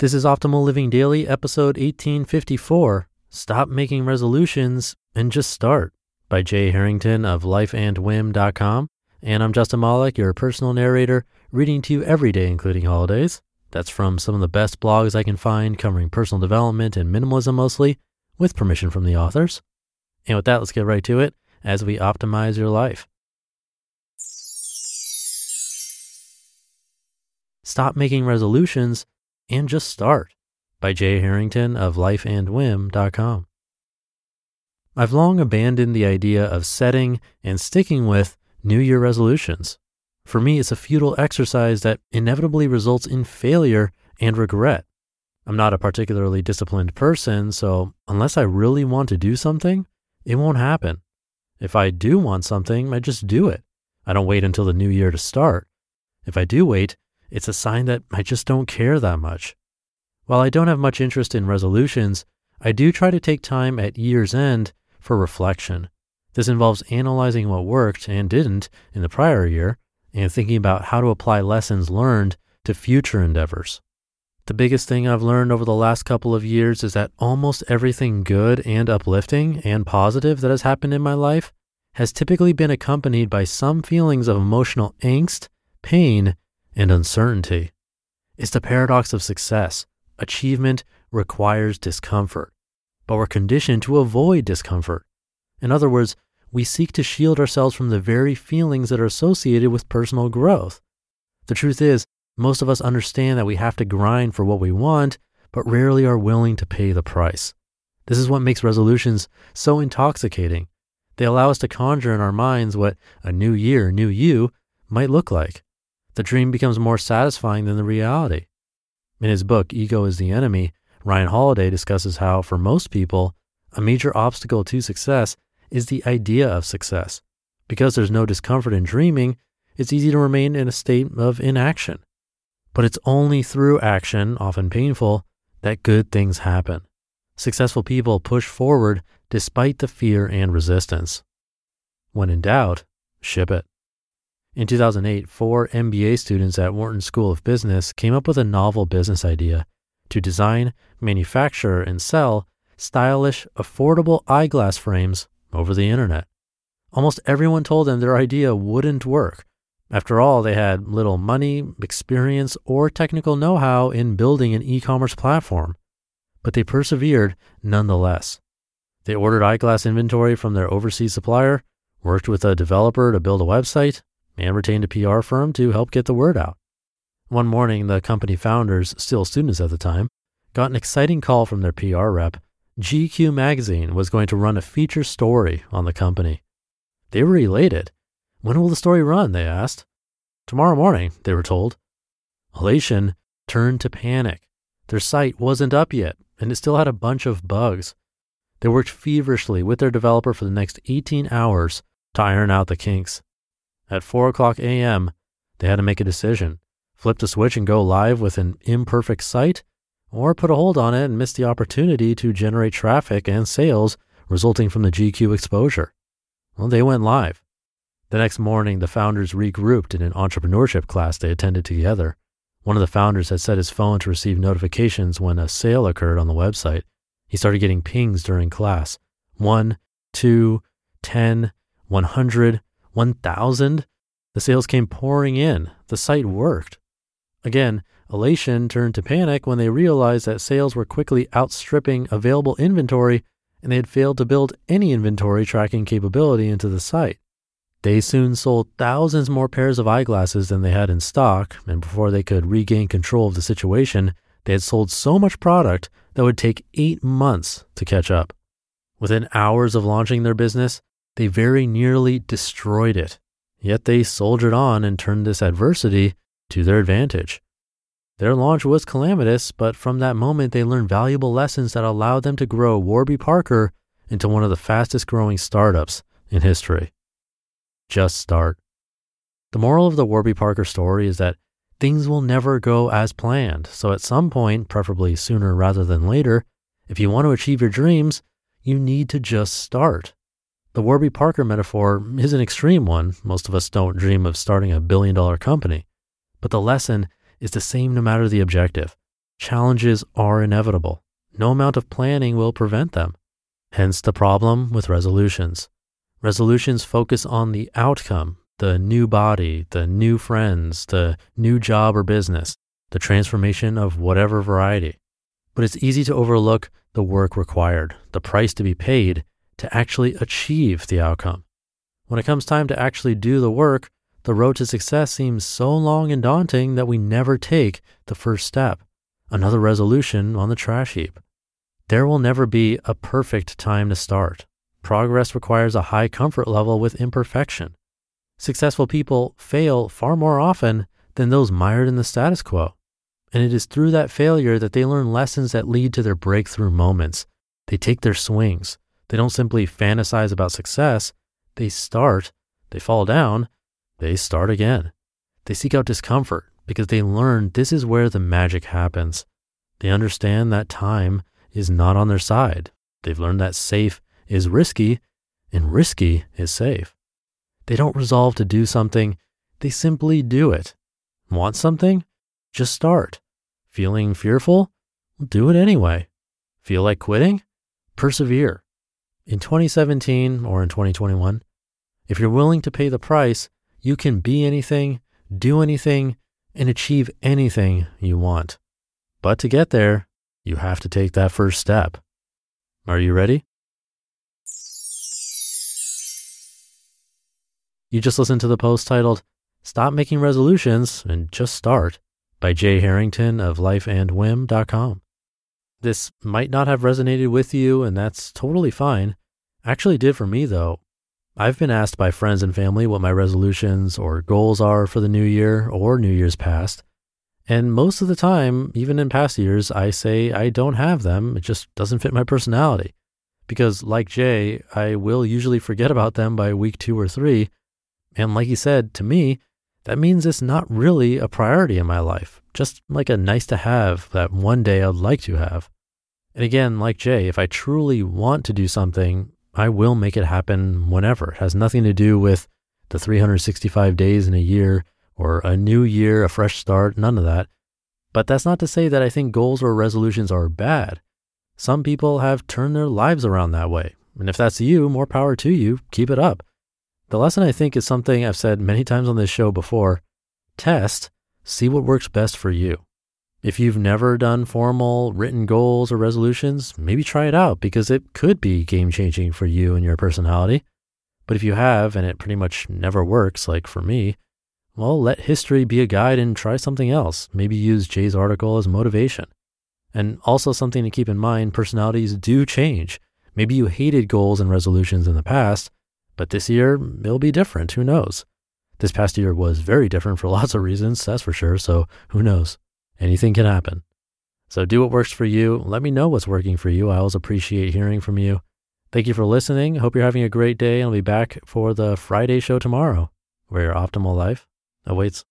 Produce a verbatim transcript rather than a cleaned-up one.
This is Optimal Living Daily, episode eighteen fifty-four, Stop Making Resolutions and Just Start, by Jay Harrington of life and whim dot com. And I'm Justin Mollick, your personal narrator, reading to you every day, including holidays. That's from some of the best blogs I can find covering personal development and minimalism mostly, with permission from the authors. And with that, let's get right to it as we optimize your life. Stop Making Resolutions and Just Start, by Jay Harrington of life and whim dot com. I've long abandoned the idea of setting and sticking with New Year resolutions. For me, it's a futile exercise that inevitably results in failure and regret. I'm not a particularly disciplined person, so unless I really want to do something, it won't happen. If I do want something, I just do it. I don't wait until the new year to start. If I do wait, it's a sign that I just don't care that much. While I don't have much interest in resolutions, I do try to take time at year's end for reflection. This involves analyzing what worked and didn't in the prior year and thinking about how to apply lessons learned to future endeavors. The biggest thing I've learned over the last couple of years is that almost everything good and uplifting and positive that has happened in my life has typically been accompanied by some feelings of emotional angst, pain, and uncertainty. It's the paradox of success. Achievement requires discomfort, but we're conditioned to avoid discomfort. In other words, we seek to shield ourselves from the very feelings that are associated with personal growth. The truth is, most of us understand that we have to grind for what we want, but rarely are willing to pay the price. This is what makes resolutions so intoxicating. They allow us to conjure in our minds what a new year, new you might look like. The dream becomes more satisfying than the reality. In his book, Ego is the Enemy, Ryan Holiday discusses how, for most people, a major obstacle to success is the idea of success. Because there's no discomfort in dreaming, it's easy to remain in a state of inaction. But it's only through action, often painful, that good things happen. Successful people push forward despite the fear and resistance. When in doubt, ship it. In two thousand eight, four M B A students at Wharton School of Business came up with a novel business idea to design, manufacture, and sell stylish, affordable eyeglass frames over the internet. Almost everyone told them their idea wouldn't work. After all, they had little money, experience, or technical know-how in building an e-commerce platform. But they persevered nonetheless. They ordered eyeglass inventory from their overseas supplier, worked with a developer to build a website, and retained a P R firm to help get the word out. One morning, the company founders, still students at the time, got an exciting call from their P R rep. G Q Magazine was going to run a feature story on the company. They were elated. When will the story run? They asked. Tomorrow morning, they were told. Elation turned to panic. Their site wasn't up yet, and it still had a bunch of bugs. They worked feverishly with their developer for the next eighteen hours to iron out the kinks. At four o'clock a.m., they had to make a decision, flip the switch and go live with an imperfect site, or put a hold on it and miss the opportunity to generate traffic and sales resulting from the G Q exposure. Well, they went live. The next morning, the founders regrouped in an entrepreneurship class they attended together. One of the founders had set his phone to receive notifications when a sale occurred on the website. He started getting pings during class. One, two, ten, one hundred. one thousand. The sales came pouring in. The site worked. Again, Elation turned to panic when they realized that sales were quickly outstripping available inventory and they had failed to build any inventory tracking capability into the site. They soon sold thousands more pairs of eyeglasses than they had in stock, and before they could regain control of the situation, they had sold so much product that would take eight months to catch up. Within hours of launching their business, they very nearly destroyed it. Yet they soldiered on and turned this adversity to their advantage. Their launch was calamitous, but from that moment they learned valuable lessons that allowed them to grow Warby Parker into one of the fastest growing startups in history. Just start. The moral of the Warby Parker story is that things will never go as planned. So at some point, preferably sooner rather than later, if you want to achieve your dreams, you need to just start. The Warby Parker metaphor is an extreme one. Most of us don't dream of starting a billion dollar company, but the lesson is the same no matter the objective. Challenges are inevitable. No amount of planning will prevent them. Hence the problem with resolutions. Resolutions focus on the outcome, the new body, the new friends, the new job or business, the transformation of whatever variety. But it's easy to overlook the work required, the price to be paid to actually achieve the outcome. When it comes time to actually do the work, the road to success seems so long and daunting that we never take the first step, another resolution on the trash heap. There will never be a perfect time to start. Progress requires a high comfort level with imperfection. Successful people fail far more often than those mired in the status quo. And it is through that failure that they learn lessons that lead to their breakthrough moments. They take their swings. They don't simply fantasize about success. They start, they fall down, they start again. They seek out discomfort because they learn this is where the magic happens. They understand that time is not on their side. They've learned that safe is risky and risky is safe. They don't resolve to do something, they simply do it. Want something? Just start. Feeling fearful? Do it anyway. Feel like quitting? Persevere. In twenty seventeen or in twenty twenty-one, if you're willing to pay the price, you can be anything, do anything, and achieve anything you want. But to get there, you have to take that first step. Are you ready? You just listened to the post titled, Stop Making Resolutions and Just Start by Jay Harrington of life and whim dot com. This might not have resonated with you, and that's totally fine. Actually did for me though. I've been asked by friends and family what my resolutions or goals are for the new year or New Year's past. And most of the time, even in past years, I say I don't have them. It just doesn't fit my personality. Because like Jay, I will usually forget about them by week two or three. And like he said, to me, that means it's not really a priority in my life, just like a nice to have that one day I'd like to have. And again, like Jay, if I truly want to do something, I will make it happen whenever. It has nothing to do with the three hundred sixty-five days in a year or a new year, a fresh start, none of that. But that's not to say that I think goals or resolutions are bad. Some people have turned their lives around that way. And if that's you, more power to you, keep it up. The lesson, I think, is something I've said many times on this show before. Test, see what works best for you. If you've never done formal written goals or resolutions, maybe try it out because it could be game-changing for you and your personality. But if you have, and it pretty much never works, like for me, well, let history be a guide and try something else. Maybe use Jay's article as motivation. And also something to keep in mind, personalities do change. Maybe you hated goals and resolutions in the past, but this year, it'll be different. Who knows? This past year was very different for lots of reasons, that's for sure. So who knows? Anything can happen. So do what works for you. Let me know what's working for you. I always appreciate hearing from you. Thank you for listening. Hope you're having a great day. I'll be back for the Friday show tomorrow, where your optimal life awaits.